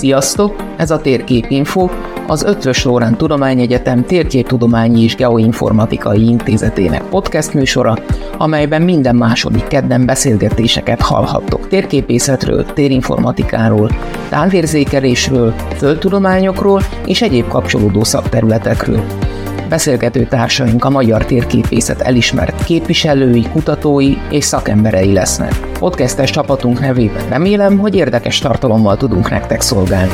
Sziasztok! Ez a Térképinfo, az Eötvös Loránd Tudományegyetem Térképtudományi és Geoinformatikai Intézetének podcast műsora, amelyben minden második kedden beszélgetéseket hallhattok térképészetről, térinformatikáról, távérzékelésről, földtudományokról és egyéb kapcsolódó szakterületekről. Beszélgető társaink a magyar térképészet elismert képviselői, kutatói és szakemberei lesznek. Podcastes csapatunk nevében remélem, hogy érdekes tartalommal tudunk nektek szolgálni.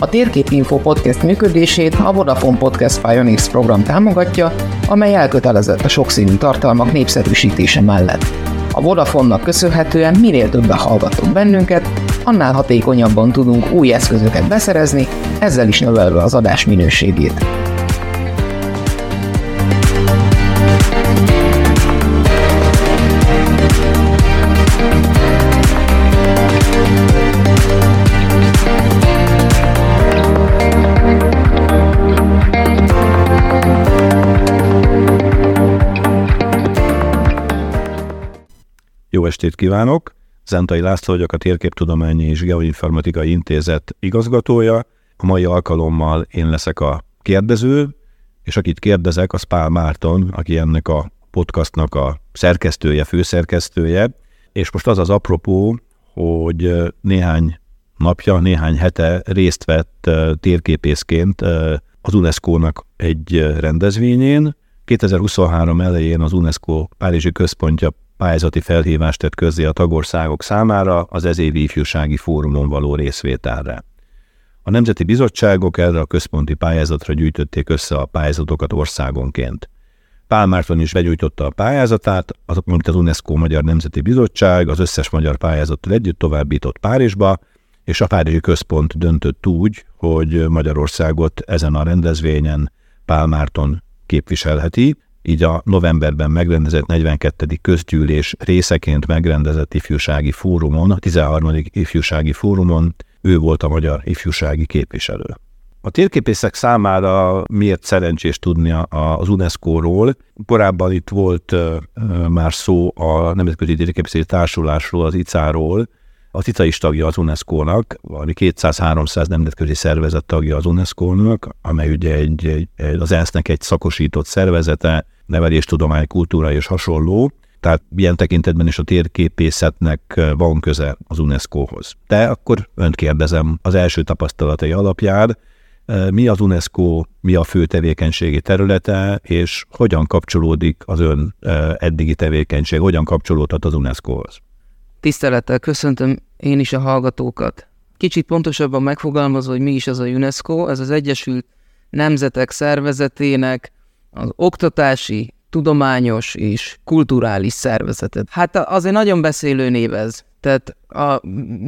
A Térképinfo podcast működését a Vodafone Podcast Pioneers program támogatja, amely elkötelezett a sokszínű tartalmak népszerűsítése mellett. A Vodafonnak köszönhetően minél többen hallgattok bennünket, annál hatékonyabban tudunk új eszközöket beszerezni, ezzel is növelve az adás minőségét. Jó estét kívánok! Zentai László vagyok, a Térképtudományi és Geoinformatikai Intézet igazgatója. A mai alkalommal én leszek a kérdező, és akit kérdezek, az Pál Márton, aki ennek a podcastnak a szerkesztője, főszerkesztője. És most az az apropó, hogy néhány napja, néhány hete részt vett térképészként az UNESCO-nak egy rendezvényén. 2023 elején az UNESCO párizsi központja pályázati felhívást tett közzé a tagországok számára az ezévi ifjúsági fórumon való részvételre. A nemzeti bizottságok erre a központi pályázatra gyűjtötték össze a pályázatokat országonként. Pál Márton is begyűjtötte a pályázatát, amit az UNESCO Magyar Nemzeti Bizottság az összes magyar pályázattal együtt továbbított Párizsba, és a Párizsi Központ döntött úgy, hogy Magyarországot ezen a rendezvényen Pál Márton képviselheti, így a novemberben megrendezett 42. közgyűlés részeként megrendezett ifjúsági fórumon, a 13. ifjúsági fórumon ő volt a magyar ifjúsági képviselő. A térképészek számára miért szerencsés tudni az UNESCO-ról? Korábban itt volt már szó a Nemzetközi Térképészeti Társulásról, az ICA-ról. Az ICA is tagja az UNESCO-nak, valami 200-300 nemzetközi szervezet tagja az UNESCO-nak, amely ugye az ENSZ-nek egy szakosított szervezete, nevelés, tudomány, kultúra és hasonló, tehát ilyen tekintetben is a térképészetnek van köze az UNESCO-hoz. De akkor önt kérdezem az első tapasztalatai alapján, mi az UNESCO, mi a fő tevékenységi területe, és hogyan kapcsolódik az ön eddigi tevékenység, hogyan kapcsolódhat az UNESCO-hoz? Tisztelettel köszöntöm én is a hallgatókat. Kicsit pontosabban megfogalmazva, hogy mi is az a UNESCO, ez az Egyesült Nemzetek Szervezetének az oktatási, tudományos és kulturális szervezete. Hát az egy nagyon beszélő név ez. Tehát a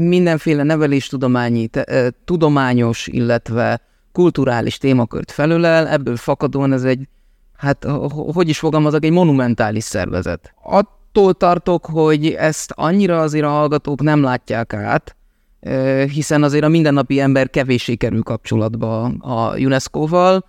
mindenféle neveléstudományi, tudományos, illetve kulturális témakört felölel, ebből fakadóan ez egy, hát hogy is fogalmazok, egy monumentális szervezet. Attól tartok, hogy ezt annyira azért a hallgatók nem látják át, hiszen azért a mindennapi ember kevéssé kerül kapcsolatba a UNESCO-val,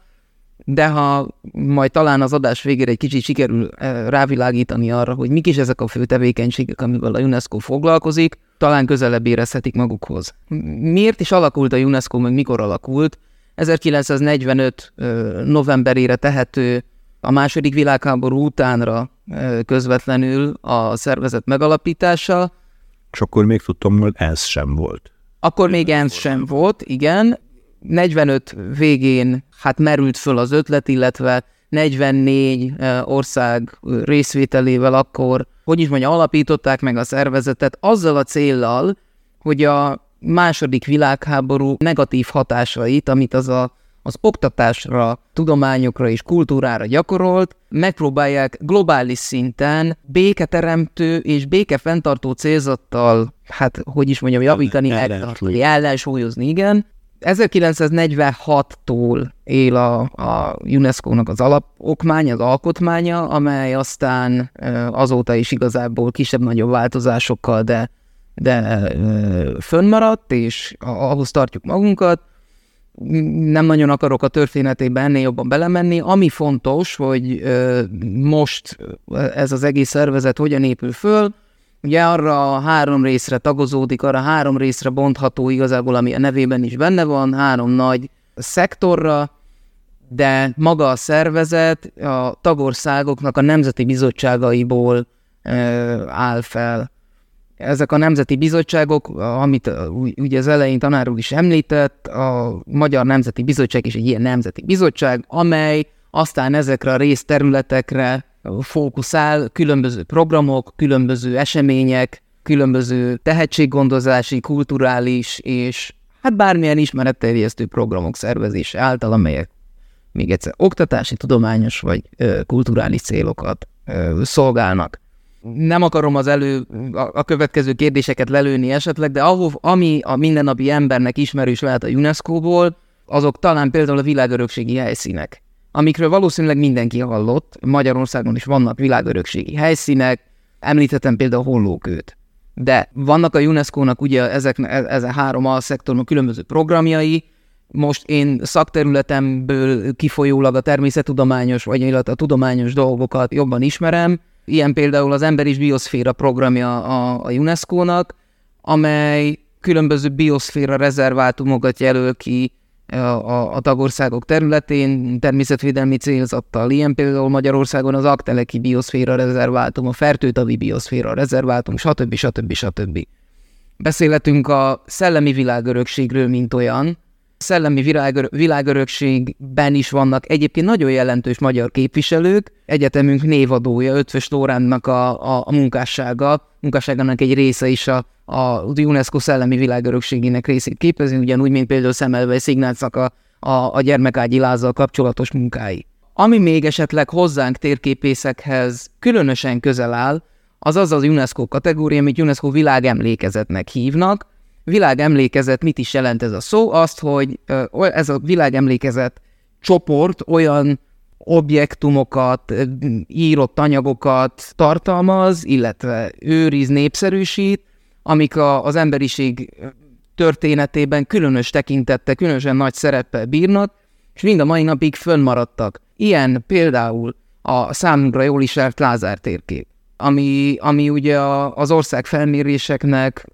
de ha majd talán az adás végére egy kicsit sikerül rávilágítani arra, hogy mik is ezek a fő tevékenységek, amivel a UNESCO foglalkozik, talán közelebb érezhetik magukhoz. Miért is alakult a UNESCO, meg mikor alakult? 1945 novemberére tehető a II. Világháború utánra közvetlenül a szervezet megalapítása. És akkor még tudtam, hogy ENSZ sem volt. Akkor még ENSZ sem volt, igen. 45 végén merült föl az ötlet, illetve 44 ország részvételével akkor, alapították meg a szervezetet azzal a céllal, hogy a II. Világháború negatív hatásait, amit az oktatásra, tudományokra és kultúrára gyakorolt, megpróbálják globális szinten béketeremtő és békefenntartó célzattal, javítani, eltartani, ellensúlyozni, igen. 1946-tól él a UNESCO-nak az alapokmánya, az alkotmánya, amely aztán azóta is igazából kisebb-nagyobb változásokkal, de fönnmaradt, és ahhoz tartjuk magunkat. Nem nagyon akarok a történetébe ennél jobban belemenni. Ami fontos, hogy most ez az egész szervezet hogyan épül föl, Ugye arra a három részre tagozódik, arra három részre bontható igazából, ami a nevében is benne van, három nagy szektorra, de maga a szervezet a tagországoknak a nemzeti bizottságaiból áll fel. Ezek a nemzeti bizottságok, amit ugye az elején tanár úr is említett, a Magyar Nemzeti Bizottság is egy ilyen nemzeti bizottság, amely aztán ezekre a részterületekre fókuszál, különböző programok, különböző események, különböző tehetséggondozási, kulturális és hát bármilyen ismeretterjesztő programok szervezése által, amelyek még egyszer oktatási, tudományos vagy kulturális célokat szolgálnak. Nem akarom a következő kérdéseket lelőni esetleg, de ami a mindennapi embernek ismerős lehet a UNESCO-ból, azok talán például a világörökségi helyszínek, amikről valószínűleg mindenki hallott. Magyarországon is vannak világörökségi helyszínek, említhetem például Hollókőt. De vannak a UNESCO-nak ugye ezen három alszektorban különböző programjai. Most én szakterületemből kifolyólag a természettudományos, vagy illetve a tudományos dolgokat jobban ismerem. Ilyen például az Ember és Bioszféra programja a UNESCO-nak, amely különböző bioszféra rezervátumokat jelöl ki a tagországok területén, természetvédelmi célzattal. Ilyen például Magyarországon az Aggteleki bioszféra rezervátum, a fertőtavi bioszféra rezervátum, stb. Stb. Stb. Beszélhetünk a szellemi világörökségről, mint olyan. Szellemi világörökségben is vannak egyébként nagyon jelentős magyar képviselők. Egyetemünk névadója, Eötvös Lorándnak a munkásságának egy része is a UNESCO szellemi világörökségének részét képezi, ugyanúgy, mint például Semmelweis Ignácnak a gyermekágyi lázzal kapcsolatos munkái. Ami még esetleg hozzánk térképészekhez különösen közel áll, az UNESCO kategória, amit UNESCO világemlékezetnek hívnak. Világemlékezet, mit is jelent ez a szó? Azt, hogy ez a világemlékezet csoport olyan objektumokat, írott anyagokat tartalmaz, illetve őriz, népszerűsít, amik az emberiség történetében különös tekintettel, különösen nagy szereppel bírnak, és mind a mai napig fönnmaradtak. Ilyen például a számunkra jól ismert Lázár térkép, ami ugye az országfelméréseknek,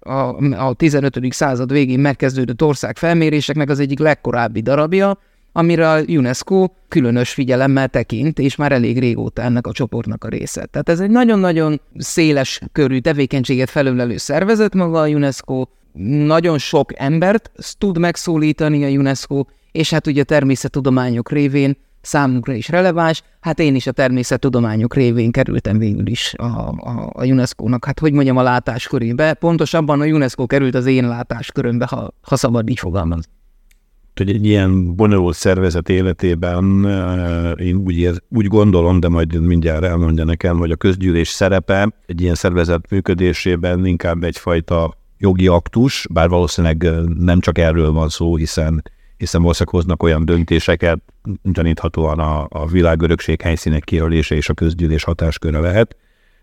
a 15. század végén megkezdődött országfelméréseknek az egyik legkorábbi darabja, amire a UNESCO különös figyelemmel tekint, és már elég régóta ennek a csoportnak a része. Tehát ez egy nagyon-nagyon széles körű tevékenységet felölelő szervezet maga a UNESCO, nagyon sok embert tud megszólítani a UNESCO, és hát ugye a természettudományok révén számunkra is releváns, hát én is a természettudományok révén kerültem végül is a UNESCO-nak, hát hogy mondjam, a látáskörébe, pontosabban a UNESCO került az én látáskörömbe, ha szabad így fogalmazni. Hogy egy ilyen bonyolult szervezet életében én úgy gondolom, de majd mindjárt elmondja nekem, hogy a közgyűlés szerepe egy ilyen szervezet működésében inkább egyfajta jogi aktus, bár valószínűleg nem csak erről van szó, hiszen valószínűleg hoznak olyan döntéseket, gyaníthatóan a világörökség helyszínek kijelölése és a közgyűlés hatásköre lehet.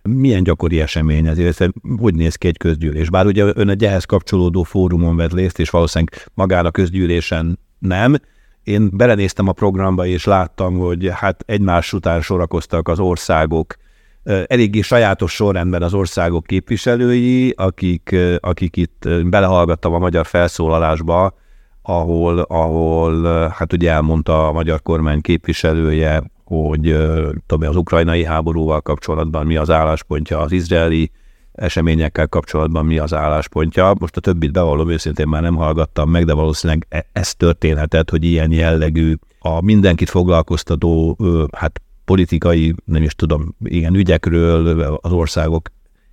Milyen gyakori esemény ez, illetve hogy néz ki egy közgyűlés? Bár ugye ön egy ehhez kapcsolódó fórumon vett részt, és valószínűleg magára közgyűlésen nem. Én belenéztem a programba, és láttam, hogy hát egymás után sorakoztak az országok, eléggé sajátos sorrendben az országok képviselői, akik itt belehallgattam a magyar felszólalásba, ahol hát ugye elmondta a magyar kormány képviselője, hogy az ukrajnai háborúval kapcsolatban mi az álláspontja, az izraeli eseményekkel kapcsolatban mi az álláspontja. Most a többit bevallom, őszintén már nem hallgattam meg, de valószínűleg ez történhetett, hogy ilyen jellegű a mindenkit foglalkoztató, hát politikai, nem is tudom, ilyen ügyekről az országok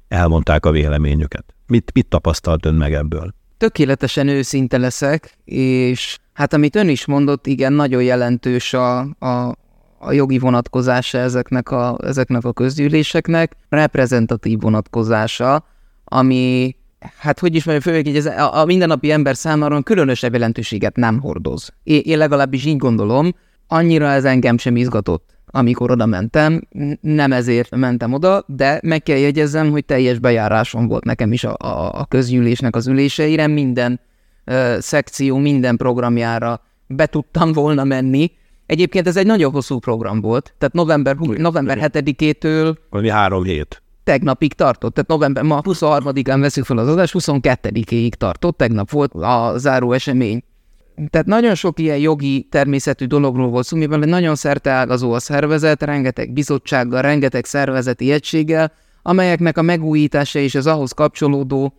elmondták a véleményüket. Mit tapasztalt ön meg ebből? Tökéletesen őszinte leszek, és hát amit ön is mondott, igen, nagyon jelentős a jogi vonatkozása ezeknek a közgyűléseknek, reprezentatív vonatkozása, ami, hát hogy is mondjam, főleg így a mindennapi ember számára különösebb jelentőséget nem hordoz. Én legalábbis így gondolom, annyira ez engem sem izgatott, amikor oda mentem, nem ezért mentem oda, de meg kell jegyezzem, hogy teljes bejárásom volt nekem is a közgyűlésnek az üléseire, minden szekció, minden programjára be tudtam volna menni. Egyébként ez egy nagyon hosszú program volt, tehát november 7-től... Valami 3 hét. tegnapig tartott, tehát ma 23-án veszük fel az adást, 22-ig tartott, tegnap volt a záró esemény. Tehát nagyon sok ilyen jogi természetű dologról volt szó, mivel nagyon szerteágazó a szervezet, rengeteg bizottsággal, rengeteg szervezeti egységgel, amelyeknek a megújítása és az ahhoz kapcsolódó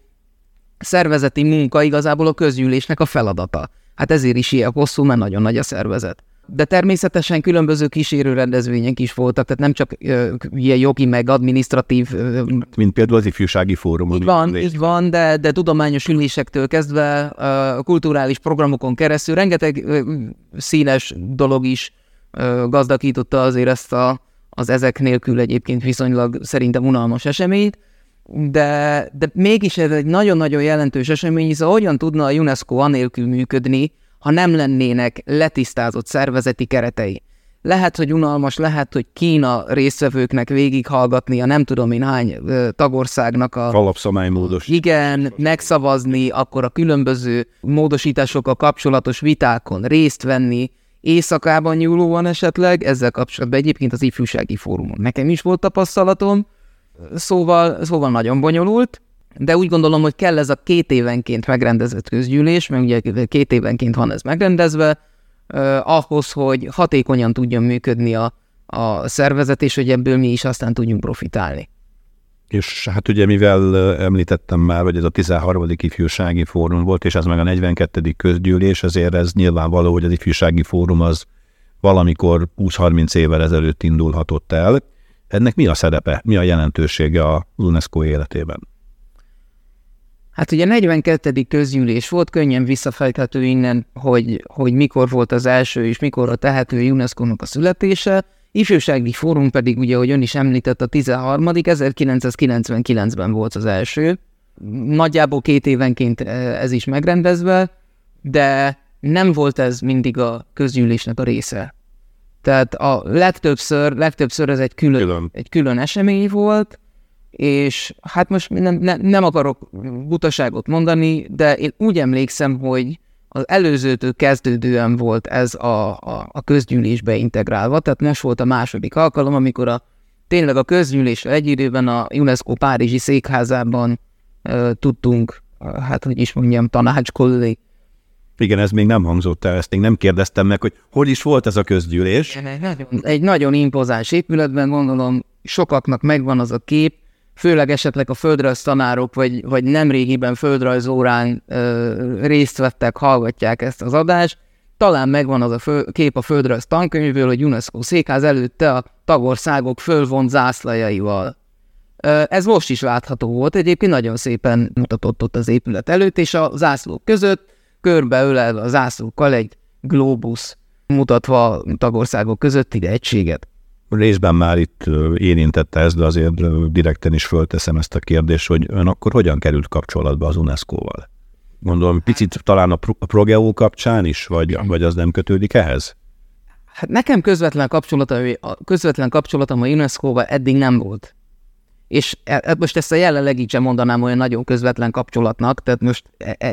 szervezeti munka igazából a közgyűlésnek a feladata. Hát ezért is ilyen hosszú, mert nagyon nagy a szervezet. De természetesen különböző kísérő rendezvények is voltak, tehát nem csak ilyen jogi, meg adminisztratív... Mint például az ifjúsági fórum. Így van, de tudományos ülésektől kezdve a kulturális programokon keresztül rengeteg színes dolog is gazdagította azért ezt az ezek nélkül egyébként viszonylag szerintem unalmas eseményt, de mégis ez egy nagyon-nagyon jelentős esemény, hiszen hogyan tudna a UNESCO anélkül működni, ha nem lennének letisztázott szervezeti keretei. Lehet, hogy unalmas, lehet, hogy Kína résztvevőknek végighallgatni a nem tudom én hány tagországnak a... Alapszabálymódosítás. Igen, megszavazni, akkor a különböző módosításokkal kapcsolatos vitákon részt venni, éjszakában nyúlóan esetleg, ezzel kapcsolatban egyébként az ifjúsági fórumon nekem is volt tapasztalatom, szóval nagyon bonyolult. De úgy gondolom, hogy kell ez a 2 évenként megrendezett közgyűlés, mert ugye 2 évenként van ez megrendezve, ahhoz, hogy hatékonyan tudjon működni a szervezet, és hogy ebből mi is aztán tudjunk profitálni. És hát ugye mivel említettem már, hogy ez a 13. ifjúsági fórum volt, és ez meg a 42. közgyűlés, azért ez nyilvánvaló, hogy az ifjúsági fórum az valamikor 20-30 évvel ezelőtt indulhatott el. Ennek mi a szerepe, mi a jelentősége a UNESCO életében? Hát ugye 42. közgyűlés volt, könnyen visszafejthető innen, hogy mikor volt az első és mikor a tehető UNESCO-nak a születése. Ifjúsági fórum pedig ugye, ahogy ön is említett, a 13. 1999-ben volt az első. Nagyjából 2 évenként ez is megrendezve, de nem volt ez mindig a közgyűlésnek a része. Tehát a legtöbbször ez egy külön esemény volt, és hát most nem akarok butaságot mondani, de én úgy emlékszem, hogy az előzőtől kezdődően volt ez a közgyűlésbe integrálva, tehát most volt a második alkalom, amikor tényleg a közgyűlésre egy időben a UNESCO párizsi székházában tudtunk, hát hogy is mondjam, tanácskolni. Igen, ez még nem hangzott el, ezt még nem kérdeztem meg, hogy hol is volt ez a közgyűlés. Egy nagyon impozáns épületben, gondolom sokaknak megvan az a kép, főleg esetleg a földrajz tanárok, vagy nemrégiben földrajzórán részt vettek, hallgatják ezt az adást. Talán megvan az a kép a földrajz tankönyvből, hogy UNESCO székház előtte a tagországok fölvont zászlajaival. Ez most is látható volt, egyébként nagyon szépen mutatott ott az épület előtt, és a zászlók között körbeölelve a zászlókkal egy glóbusz, mutatva a tagországok közötti egységet. Részben már itt érintette ezt, de azért direkten is fölteszem ezt a kérdést, hogy ön akkor hogyan került kapcsolatba az UNESCO-val? Gondolom, picit talán a Progeo kapcsán is, vagy az nem kötődik ehhez? Hát nekem közvetlen kapcsolatom a UNESCO-val eddig nem volt. És most ezt a jelenlegig sem mondanám olyan nagyon közvetlen kapcsolatnak, tehát most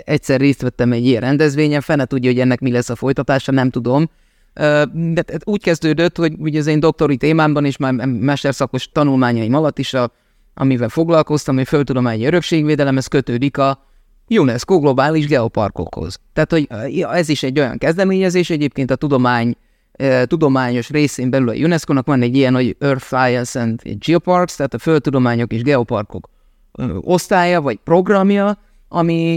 egyszer részt vettem egy ilyen rendezvényen, fene tudja, hogy ennek mi lesz a folytatása, nem tudom. De úgy kezdődött, hogy ugye az én doktori témámban és már mesterszakos tanulmányaim alatt is, amivel foglalkoztam, hogy földtudományi örökségvédelem, ez kötődik a UNESCO globális geoparkokhoz. Tehát, hogy ez is egy olyan kezdeményezés, egyébként a tudományos részén belül a UNESCO-nak van egy ilyen, hogy Earth Science and Geoparks, tehát a földtudományok és geoparkok osztálya vagy programja, ami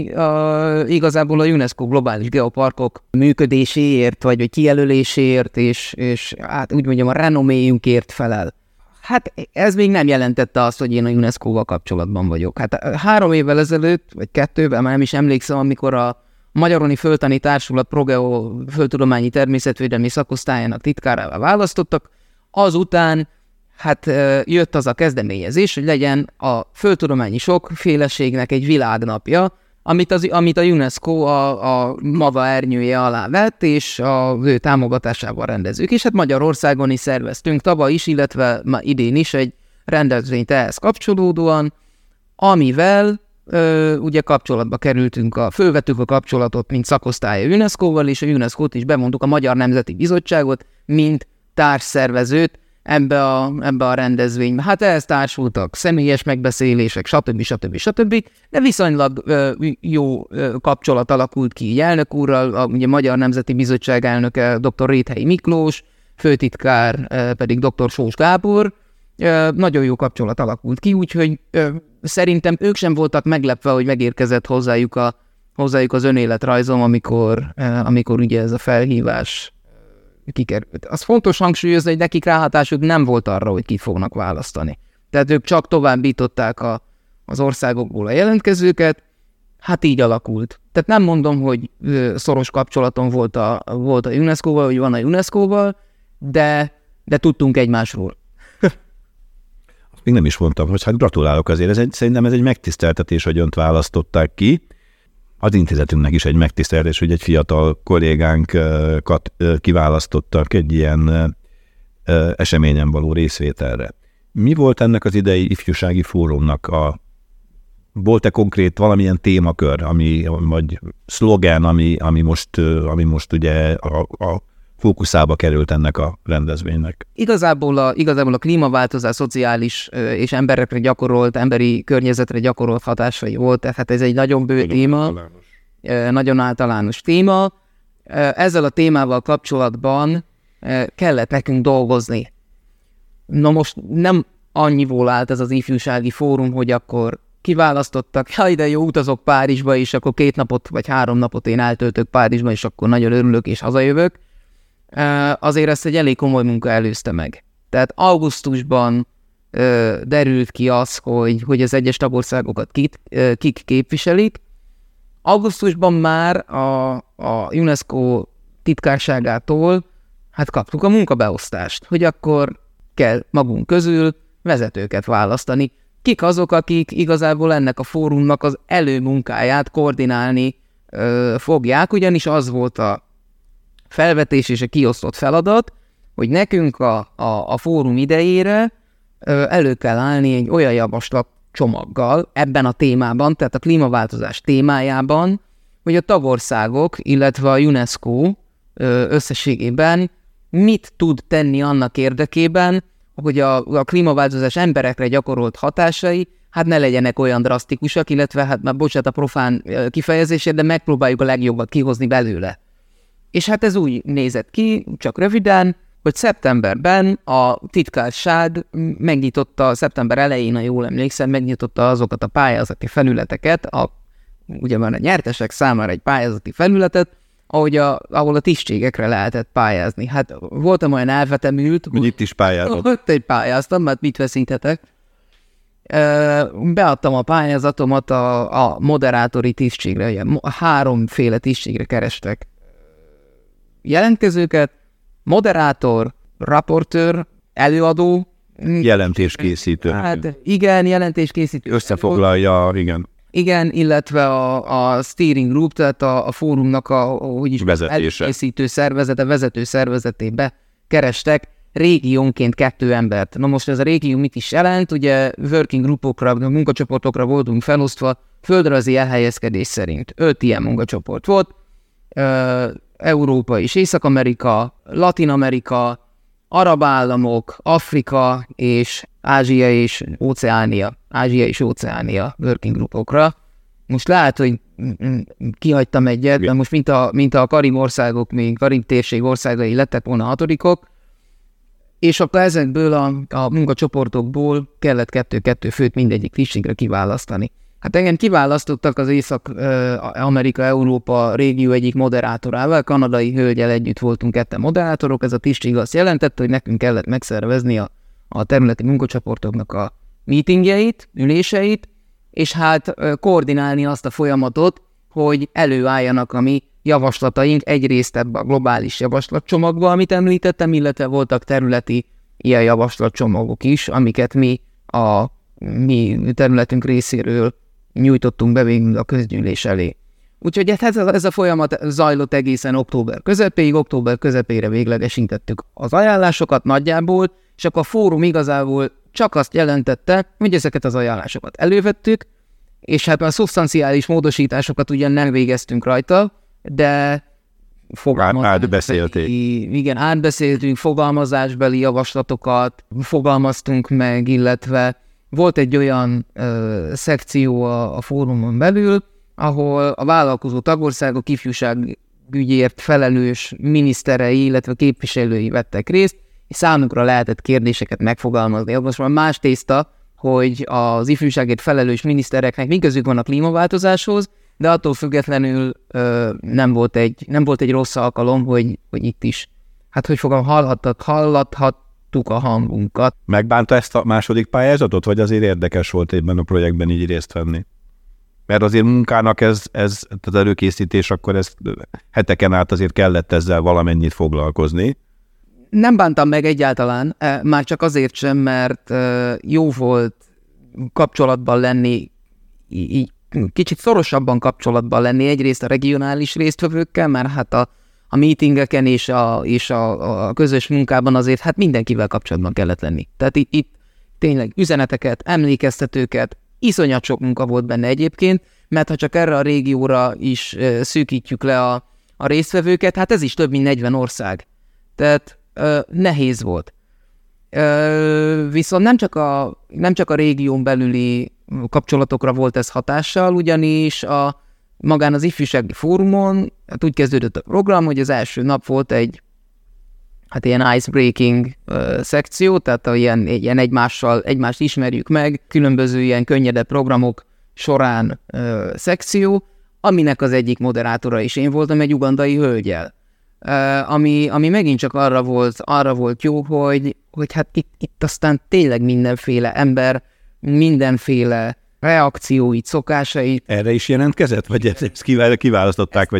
igazából a UNESCO globális geoparkok működéséért, vagy kijelöléséért, és hát úgy mondjam, a renoméjunkért felel. Hát ez még nem jelentette azt, hogy én a UNESCO-val kapcsolatban vagyok. Hát 3 évvel ezelőtt, vagy 2-vel, már nem is emlékszem, amikor a Magyaroni Földtani Társulat Progeo földtudományi természetvédelmi szakosztályának titkárává választottak, azután hát jött az a kezdeményezés, hogy legyen a földtudományi sokféleségnek egy világnapja, amit a UNESCO a maga ernyője alá vett, és az ő támogatásával rendezzük. És hát Magyarországon is szerveztünk tavaly is, illetve már idén is egy rendezvényt ehhez kapcsolódóan, amivel ugye kapcsolatba kerültünk, fölvettük a kapcsolatot, mint szakosztálya UNESCO-val, és a UNESCO-t is bemondtuk, a Magyar Nemzeti Bizottságot, mint társszervezőt, ebbe a rendezvénybe. Hát ehhez társultak személyes megbeszélések, stb. De viszonylag jó kapcsolat alakult ki elnök úrral, ugye Magyar Nemzeti Bizottság elnöke dr. Réthei Miklós, főtitkár pedig dr. Sós Gábor. Nagyon jó kapcsolat alakult ki, úgyhogy szerintem ők sem voltak meglepve, hogy megérkezett hozzájuk az önéletrajzom, amikor ugye ez a felhívás kikerült. Az fontos hangsúlyozni, hogy nekik ráhatásuk nem volt arra, hogy ki fognak választani. Tehát ők csak továbbították az országokból a jelentkezőket, hát így alakult. Tehát nem mondom, hogy szoros kapcsolatom volt a UNESCO-val, vagy van a UNESCO-val, de tudtunk egymásról. Azt még nem is mondtam, hogy hát gratulálok azért. Szerintem ez egy megtiszteltetés, hogy önt választották ki. Az intézetünknek is egy megtiszteltetés, hogy egy fiatal kollégánkat kiválasztottak egy ilyen eseményen való részvételre. Mi volt ennek az idei ifjúsági fórumnak volt-e konkrét valamilyen témakör, vagy szlogen, ami most ugye a fókuszába került ennek a rendezvénynek? Igazából a klímaváltozás szociális és emberi környezetre gyakorolt hatásai volt, tehát ez egy nagyon bő téma, nagyon általános téma. Ezzel a témával kapcsolatban kellett nekünk dolgozni. Na most nem annyiból állt ez az ifjúsági fórum, hogy akkor kiválasztottak, de jó, utazok Párizsba, és akkor 2 napot vagy 3 napot én eltöltök Párizsba, és akkor nagyon örülök, és hazajövök. Azért ezt egy elég komoly munka előzte meg. Tehát augusztusban derült ki az, hogy az egyes tagországokat kik képviselik. Augusztusban már a UNESCO titkárságától kaptuk a munkabeosztást, hogy akkor kell magunk közül vezetőket választani. Kik azok, akik igazából ennek a fórumnak az előmunkáját koordinálni fogják, ugyanis az volt a felvetés és a kiosztott feladat, hogy nekünk a fórum idejére elő kell állni egy olyan javaslat csomaggal ebben a témában, tehát a klímaváltozás témájában, hogy a tagországok, illetve a UNESCO összességében mit tud tenni annak érdekében, hogy a klímaváltozás emberekre gyakorolt hatásai ne legyenek olyan drasztikusak, illetve már bocsánat a profán kifejezésért, de megpróbáljuk a legjobbat kihozni belőle. És ez úgy nézett ki, csak röviden, hogy szeptemberben a titkárság megnyitotta, szeptember elején, ha jól emlékszem, megnyitotta azokat a pályázati felületeket, ugye már a nyertesek számára egy pályázati felületet, ahol a tisztségekre lehetett pályázni. Voltam olyan elvetemült, hogy itt is pályáztam. Ott egy pályáztam, mert mit veszíthetek? Beadtam a pályázatomat a moderátori tisztségre, ugye 3 tisztségre kerestek jelentkezőket: moderátor, raportőr, előadó. Jelentéskészítő. Igen, jelentéskészítő. Összefoglalja, igen. Igen, illetve a steering group, tehát a fórumnak előkészítő szervezete, vezető szervezetébe kerestek régiónként 2 embert. Na most ez a régió mit is jelent? Ugye working groupokra, munkacsoportokra voltunk felosztva, földrajzi elhelyezkedés szerint. 5 ilyen munkacsoport volt. Európa és Észak-Amerika, Latin-Amerika, arab államok, Afrika és Ázsia és Óceánia. Working groupokra. Most lehet, hogy kihagytam egyet, de most mint a karib országok, még karib térség országai lettek volna 6-ok, és akkor ezekből a munkacsoportokból kellett 2 főt mindegyik tisztségre kiválasztani. Engem kiválasztottak az Észak-Amerika-Európa régió egyik moderátorával, kanadai hölgyel együtt voltunk 2 moderátorok, ez a tisztség azt jelentette, hogy nekünk kellett megszervezni a területi munkacsoportoknak a meetingjeit, üléseit, és koordinálni azt a folyamatot, hogy előálljanak a mi javaslataink egyrészt ebbe a globális javaslatcsomagba, amit említettem, illetve voltak területi ilyen javaslatcsomagok is, amiket mi a mi területünk részéről nyújtottunk be végül a közgyűlés elé. Úgyhogy ez a folyamat zajlott egészen október közepére véglegesítettük az ajánlásokat nagyjából, és akkor a fórum igazából csak azt jelentette, hogy ezeket az ajánlásokat elővettük, és már szubstanciális módosításokat ugyan nem végeztünk rajta, de Átbeszéltünk fogalmazásbeli javaslatokat, fogalmaztunk meg, illetve volt egy olyan szekció a fórumon belül, ahol a vállalkozó tagországok ifjúságügyért felelős miniszterei, illetve képviselői vettek részt, és számukra lehetett kérdéseket megfogalmazni. Most már más tészta, hogy az ifjúságért felelős minisztereknek mi közük van a klímaváltozáshoz, de attól függetlenül nem volt egy rossz alkalom, hogy itt is. Hát hogy fogom, hallathattuk a hangunkat. Megbánta ezt a második pályázatot, vagy azért érdekes volt ebben a projektben így részt venni? Mert azért munkának ez az előkészítés, akkor ezt heteken át azért kellett ezzel valamennyit foglalkozni. Nem bántam meg egyáltalán, már csak azért sem, mert jó volt kapcsolatban lenni, így kicsit szorosabban kapcsolatban lenni egyrészt a regionális résztvevőkkel, mert hát a meetingeken és a közös munkában azért hát mindenkivel kapcsolatban kellett lenni. Tehát itt tényleg üzeneteket, emlékeztetőket, iszonyat sok munka volt benne egyébként, mert ha csak erre a régióra is szűkítjük le a résztvevőket, hát ez is több mint 40 ország. Tehát nehéz volt. Viszont nem csak a régión belüli kapcsolatokra volt ez hatással, ugyanis magán az ifjúsági fórumon hát úgy kezdődött a program, hogy az első nap volt egy hát ilyen icebreaking szekció, tehát ilyen egymást ismerjük meg, különböző ilyen könnyedebb programok során szekció, aminek az egyik moderátora is én voltam egy ugandai hölgyel. Ami megint csak arra volt jó, hogy hát itt aztán tényleg mindenféle ember, mindenféle reakcióit, szokásait. Erre is jelentkezett? Vagy ezt kiválasztották?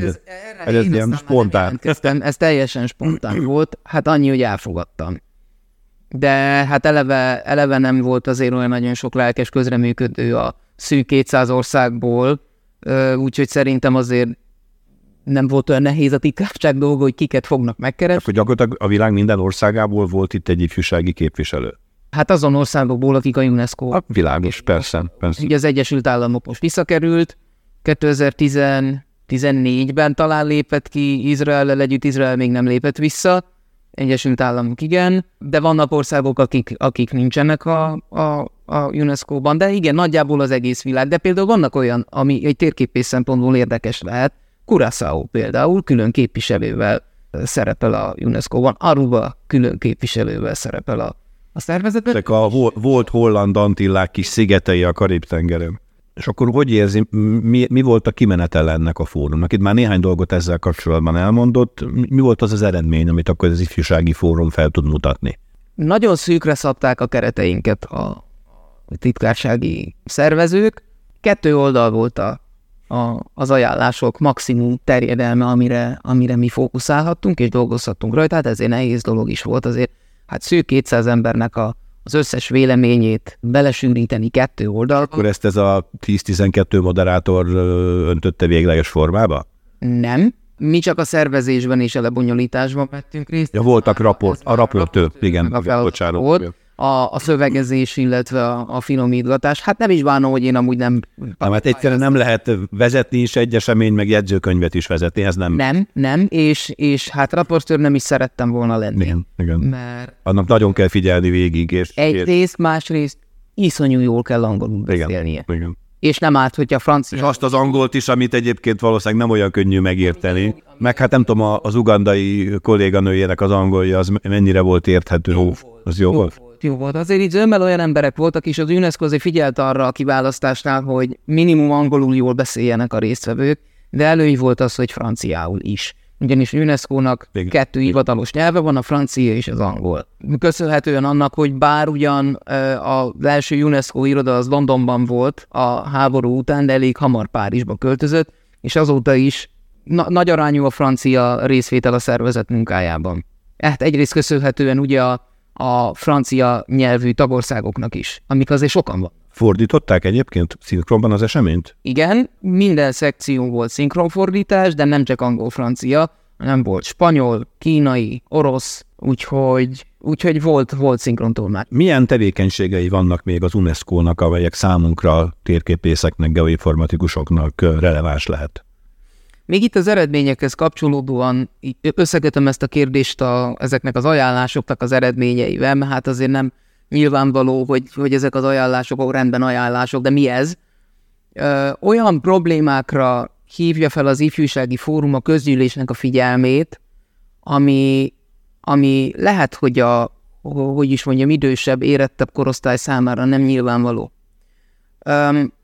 Ez ilyen spontán? Ez teljesen spontán volt. Hát annyi, hogy elfogadtam. De hát eleve nem volt azért olyan nagyon sok lelkes közreműködő a szűk 200 országból, úgyhogy szerintem azért nem volt olyan nehéz a titkárság dolga, hogy kiket fognak megkeresni. Akkor gyakorlatilag a világ minden országából volt itt egy ifjúsági képviselő. Hát azon országokból, akik a UNESCO... A világ is, persze. Ugye az Egyesült Államok most visszakerült, 2014-ben talán lépett ki Izraellel együtt, Izrael még nem lépett vissza, Egyesült Államok igen, de vannak országok, akik nincsenek a UNESCO-ban, de igen, nagyjából az egész világ, de például vannak olyan, ami egy térképész szempontból érdekes lehet, Curaçao például külön képviselővel szerepel a UNESCO-ban, Aruba külön képviselővel szerepel a szervezetben. Ezek a volt holland Antillák kis szigetei a Karib-tengeren. És akkor hogy érzi, mi volt a kimenetel ennek a fórumnak? Itt már néhány dolgot ezzel kapcsolatban elmondott. Mi volt az az eredmény, amit akkor az ifjúsági fórum fel tud mutatni? Nagyon szűkre szabták a kereteinket a titkársági szervezők. 2 oldal volt az ajánlások maximum terjedelme, amire mi fókuszálhattunk és dolgozhattunk rajta, hát ezért nehéz dolog is volt azért. Hát szűk 200 embernek az összes véleményét belesűríteni 2 oldalba. Akkor ezt ez a 10-12 moderátor öntötte végleges formába? Nem. Mi csak a szervezésben és a lebonyolításban vettünk részt. Ja, voltak raportőr, igen. Bocsánat. A szövegezés, illetve a finomítgatás. Hát nem is bánom, hogy én amúgy nem... Hát egyszerűen nem lehet vezetni is egy esemény, meg jegyzőkönyvet is vezetni, ez nem... Nem, és hát raportőr nem is szerettem volna lenni. Igen. Mert... Annak nagyon kell figyelni végig. Egyrészt, másrészt iszonyú jól kell angolul beszélnie. Igen. És nem árt, hogyha francia... És azt az angolt is, amit egyébként valószínűleg nem olyan könnyű megérteni. Meg hát nem tudom, az ugandai kolléganőjének az angolja, az mennyire volt érthető. Jó volt. Azért így zömmel olyan emberek voltak, és az UNESCO azért figyelt arra a kiválasztásnál, hogy minimum angolul jól beszéljenek a résztvevők, de előny volt az, hogy franciául is. Ugyanis UNESCO-nak 2 hivatalos nyelve van, a francia és az angol. Köszönhetően annak, hogy bár ugyan az első UNESCO iroda az Londonban volt a háború után, de elég hamar Párizsba költözött, és azóta is nagy arányú a francia részvétel a szervezet munkájában. Hát egyrészt köszönhetően ugye a francia nyelvű tagországoknak is, amik azért sokan van. Fordították egyébként szinkronban az eseményt? Igen, minden szekción volt szinkronfordítás, de nem csak angol-francia, hanem volt spanyol, kínai, orosz, úgyhogy volt szinkrontolmány. Milyen tevékenységei vannak még az UNESCO-nak, amelyek számunkra térképészeknek, geoinformatikusoknak releváns lehet? Még itt az eredményekhez kapcsolódóan összekötöm ezt a kérdést ezeknek az ajánlásoknak az eredményeivel, mert hát azért nem nyilvánvaló, hogy ezek az ajánlások rendben ajánlások, de mi ez? Olyan problémákra hívja fel az ifjúsági fórum a közgyűlésnek a figyelmét, ami lehet, hogy idősebb, érettebb korosztály számára nem nyilvánvaló.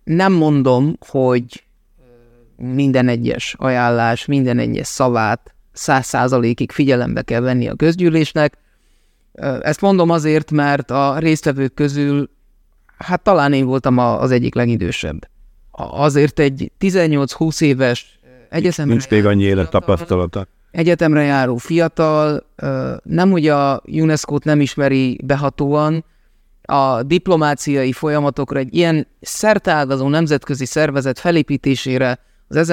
Nem mondom, hogy minden egyes ajánlás, minden egyes szavát 100%-ig figyelembe kell venni a közgyűlésnek. Ezt mondom azért, mert a résztvevők közül, hát talán én voltam az egyik legidősebb. Azért egy 18-20 éves egyetemre járó fiatal, nem hogy a UNESCO-t nem ismeri behatóan, a diplomáciai folyamatokra, egy ilyen szerteágazó nemzetközi szervezet felépítésére, az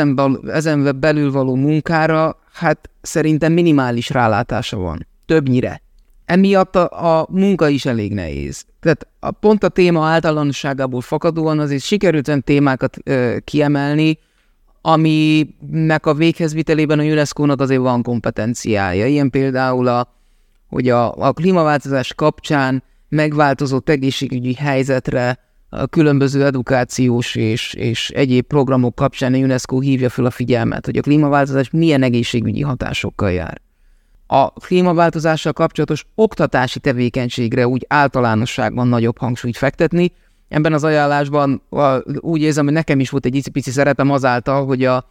ezen belül való munkára, hát szerintem minimális rálátása van. Többnyire. Emiatt a munka is elég nehéz. Tehát pont a téma általánosságából fakadóan azért sikerült olyan témákat kiemelni, aminek a véghezvitelében a UNESCO-nak azért van kompetenciája. Ilyen például, hogy a klímaváltozás kapcsán megváltozott egészségügyi helyzetre a különböző edukációs és egyéb programok kapcsán a UNESCO hívja fel a figyelmet, hogy a klímaváltozás milyen egészségügyi hatásokkal jár. A klímaváltozással kapcsolatos oktatási tevékenységre úgy általánosságban nagyobb hangsúlyt fektetni. Ebben az ajánlásban úgy érzem, hogy nekem is volt egy pici szerepem azáltal, hogy a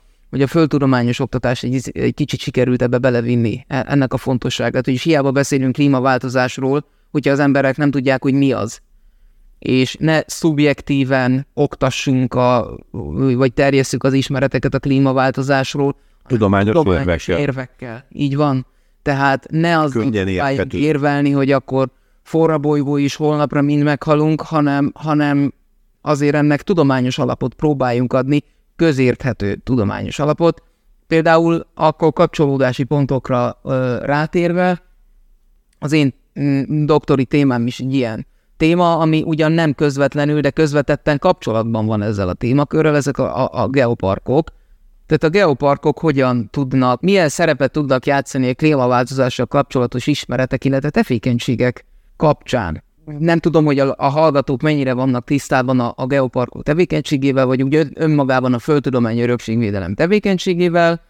földtudományos oktatást egy kicsit sikerült ebbe belevinni ennek a fontosságát. Úgyis hiába beszélünk klímaváltozásról, hogyha az emberek nem tudják, hogy mi az. És ne szubjektíven oktassunk, vagy terjesszük az ismereteket a klímaváltozásról. Tudományos érvekkel. Így van. Tehát ne az érvelni, hogy akkor forrabolygó is holnapra mind meghalunk, hanem azért ennek tudományos alapot próbáljunk adni, közérthető tudományos alapot. Például akkor kapcsolódási pontokra rátérve, az én doktori témám is egy ilyen téma, ami ugyan nem közvetlenül, de közvetetten kapcsolatban van ezzel a témakörrel, ezek a geoparkok. Tehát a geoparkok milyen szerepet tudnak játszani a klímaváltozással kapcsolatos ismeretek, illetve tevékenységek kapcsán. Nem tudom, hogy a hallgatók mennyire vannak tisztában a geoparkok tevékenységével, vagy ugye önmagában a földtudományi örökségvédelem tevékenységével,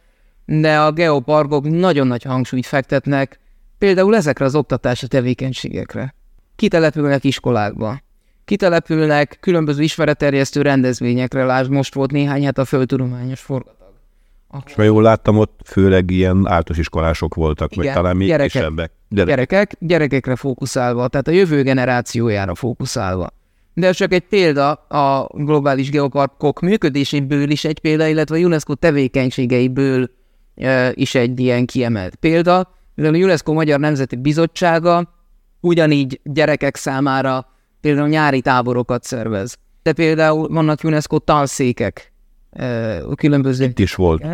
de a geoparkok nagyon nagy hangsúlyt fektetnek például ezekre az oktatási tevékenységekre. Kitelepülnek iskolákba, kitelepülnek különböző ismeretterjesztő rendezvényekre, lásd, most volt néhány, hát a földtudományos forgatag. És jól láttam, ott főleg ilyen általános iskolások voltak, igen, vagy talán még kisebbek. Gyerekekre fókuszálva, tehát a jövő generációjára fókuszálva. De csak egy példa a globális geoparkok működéséből is egy példa, illetve a UNESCO tevékenységeiből is egy ilyen kiemelt példa. A UNESCO Magyar Nemzeti Bizottsága ugyanígy gyerekek számára például nyári táborokat szervez. De például vannak UNESCO tanszékek. Különböző. Itt is volt,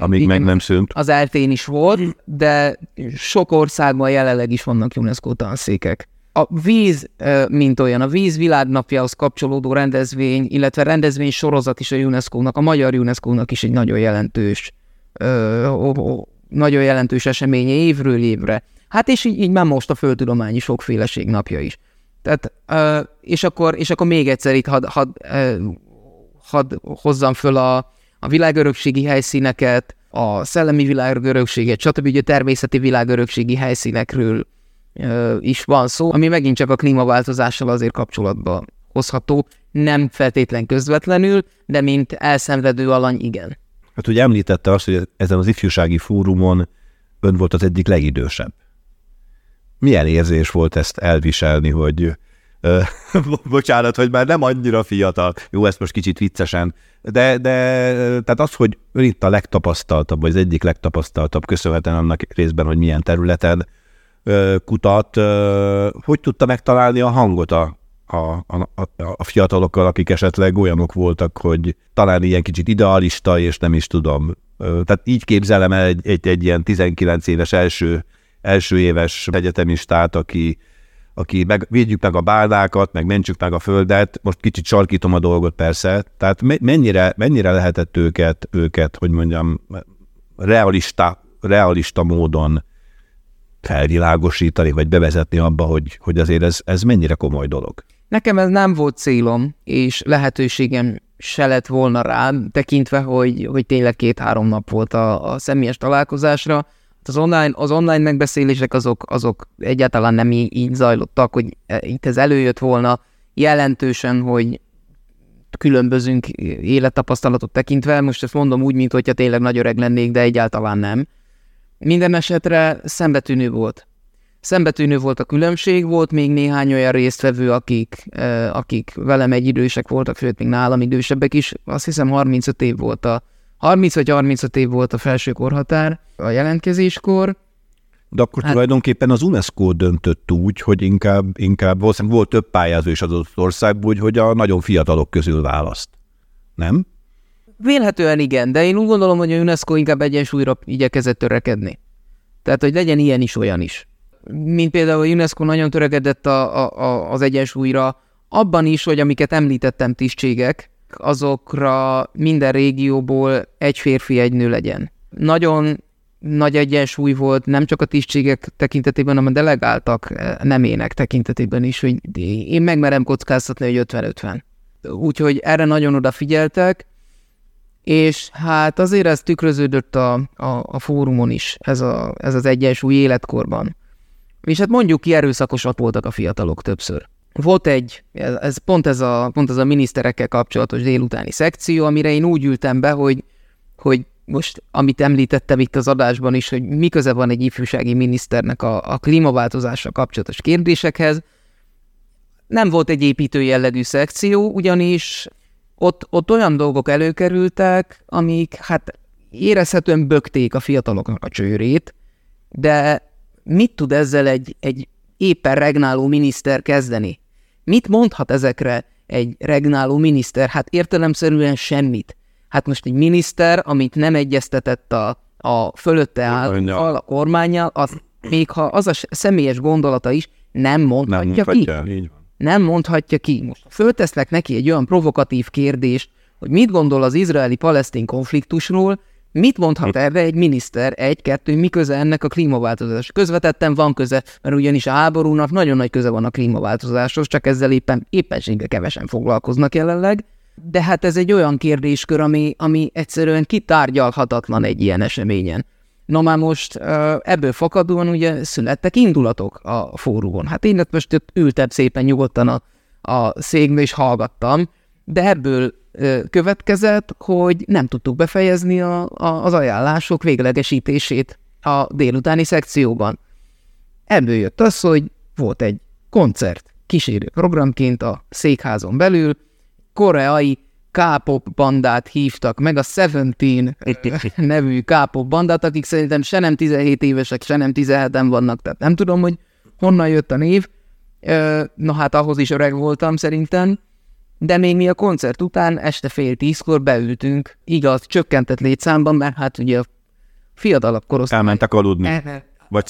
amíg meg nem szűnt. Az eltén is volt, de sok országban jelenleg is vannak UNESCO tanszékek. A víz, mint olyan, a víz világnapjához kapcsolódó rendezvény, illetve rendezvény sorozat is a UNESCO-nak, a magyar UNESCO-nak is egy nagyon jelentős eseménye évről évre. Hát és így már most a földtudományi sokféleség napja is. Tehát, és akkor még egyszer itt hadd hozzam föl a világörökségi helyszíneket, a szellemi világörökséget, stb. Ugye természeti világörökségi helyszínekről is van szó, ami megint csak a klímaváltozással azért kapcsolatba hozható, nem feltétlen közvetlenül, de mint elszenvedő alany, igen. Hát ugye említette azt, hogy ezen az ifjúsági fórumon ön volt az egyik legidősebb. Milyen érzés volt ezt elviselni, hogy bocsánat, hogy már nem annyira fiatal. Jó, ezt most kicsit viccesen. De tehát az, hogy ön itt a legtapasztaltabb, vagy az egyik legtapasztaltabb, köszönhetően annak részben, hogy milyen területen kutat, hogy tudta megtalálni a hangot a fiatalokkal, akik esetleg olyanok voltak, hogy talán ilyen kicsit idealista, és nem is tudom. Tehát így képzelem el egy ilyen 19 éves első éves egyetemistát, aki aki védjük meg a bálnákat, meg mentsük meg a földet, most kicsit sarkítom a dolgot persze, tehát mennyire lehetett őket, hogy mondjam, realista módon felvilágosítani, vagy bevezetni abba, hogy azért ez mennyire komoly dolog. Nekem ez nem volt célom, és lehetőségem se lett volna rá, tekintve, hogy tényleg 2-3 nap volt a személyes találkozásra. Az online megbeszélések azok egyáltalán nem így zajlottak, hogy itt ez előjött volna jelentősen, hogy különbözünk élettapasztalatot tekintve. Most ezt mondom úgy, mintha tényleg nagy öreg lennék, de egyáltalán nem. Minden esetre szembetűnő volt. Szembetűnő volt a különbség, volt még néhány olyan résztvevő, akik velem egyidősek voltak, sőt még nálam idősebbek is. Azt hiszem 35 év volt 30 vagy 35 év volt a felső korhatár a jelentkezéskor. De akkor tulajdonképpen az UNESCO döntött úgy, hogy inkább volt több pályázó is az adott országban, hogy a nagyon fiatalok közül választ. Nem? Vélhetően igen, de én úgy gondolom, hogy a UNESCO inkább egyensúlyra igyekezett törekedni. Tehát, hogy legyen ilyen is, olyan is. Mint például a UNESCO nagyon törekedett az egyensúlyra abban is, hogy amiket említettem tisztségek, azokra minden régióból egy férfi, egy nő legyen. Nagyon nagy egyensúly volt nem csak a tisztségek tekintetében, hanem a delegáltak nemének tekintetében is, hogy én megmerem kockáztatni, hogy 50-50. Úgyhogy erre nagyon odafigyeltek, és hát azért ez tükröződött a fórumon is, ez az egyensúly életkorban. És hát mondjuk ki, erőszakosak voltak a fiatalok többször. Volt ez pont ez a miniszterekkel kapcsolatos délutáni szekció, amire én úgy ültem be, hogy most, amit említettem itt az adásban is, hogy mi köze van egy ifjúsági miniszternek a klímaváltozással kapcsolatos kérdésekhez. Nem volt egy építő jellegű szekció, ugyanis ott olyan dolgok előkerültek, amik hát érezhetően bökték a fiataloknak a csőrét, de mit tud ezzel egy éppen regnáló miniszter kezdeni? Mit mondhat ezekre egy regnáló miniszter? Hát értelemszerűen semmit. Hát most egy miniszter, amit nem egyeztetett a fölötte áll a kormánnyal, az, még ha az a személyes gondolata is, nem mondhatja ki. Nem mondhatja ki. Most föltesznek neki egy olyan provokatív kérdést, hogy mit gondol az izraeli-palesztin konfliktusról, mit mondhat erre egy miniszter, mi köze ennek a klímaváltozás? Közvetetten van köze, mert ugyanis a háborúnak nagyon nagy köze van a klímaváltozáshoz, csak ezzel éppenséggel kevesen foglalkoznak jelenleg. De hát ez egy olyan kérdéskör, ami egyszerűen kitárgyalhatatlan egy ilyen eseményen. Na már most ebből fakadóan ugye születtek indulatok a fórumon. Hát én most ültem szépen nyugodtan a székbe és hallgattam, de ebből következett, hogy nem tudtuk befejezni az ajánlások véglegesítését a délutáni szekcióban. Ebből jött az, hogy volt egy koncert kísérő programként a székházon belül, koreai K-pop bandát hívtak meg, a Seventeen nevű K-pop bandát, akik szerintem se nem 17 évesek, se nem 17-en vannak, tehát nem tudom, hogy honnan jött a név. Na hát ahhoz is öreg voltam szerintem. De még mi a koncert után este 10:30 beültünk, igaz, csökkentett létszámban, mert hát ugye a fiatalabb korosztály... Elmentek aludni, vagy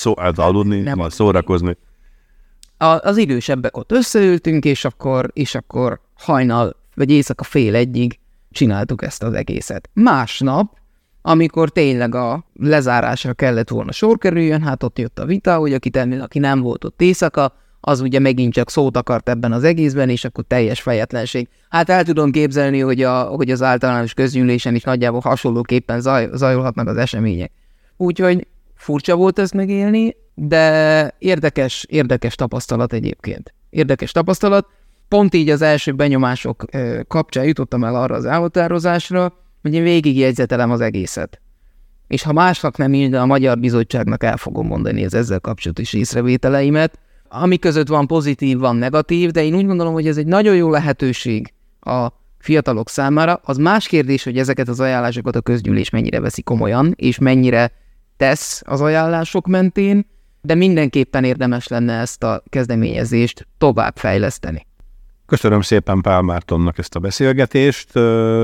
szórakozni. Az idősebbek ott összeültünk, és akkor hajnal, vagy éjszaka 1:30 csináltuk ezt az egészet. Másnap, amikor tényleg a lezárásra kellett volna sor kerüljön, hát ott jött a vita, hogy aki nem volt ott éjszaka, az ugye megint csak szót akart ebben az egészben, és akkor teljes fejetlenség. Hát el tudom képzelni, hogy az általános közgyűlésen is nagyjából hasonlóképpen zajolhatnak az események. Úgyhogy furcsa volt ezt megélni, de érdekes tapasztalat egyébként. Érdekes tapasztalat. Pont így az első benyomások kapcsán jutottam el arra az elhatározásra, hogy én végigjegyzetelem az egészet. És ha másnak nem így, de a Magyar Bizottságnak el fogom mondani az ezzel kapcsolatos észrevételeimet, ami között van pozitív, van negatív, de én úgy gondolom, hogy ez egy nagyon jó lehetőség a fiatalok számára. Az más kérdés, hogy ezeket az ajánlásokat a közgyűlés mennyire veszi komolyan, és mennyire tesz az ajánlások mentén, de mindenképpen érdemes lenne ezt a kezdeményezést továbbfejleszteni. Köszönöm szépen Pál Mártonnak ezt a beszélgetést,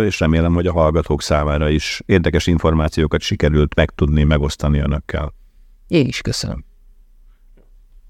és remélem, hogy a hallgatók számára is érdekes információkat sikerült megtudni, megosztani önökkel. Én is köszönöm.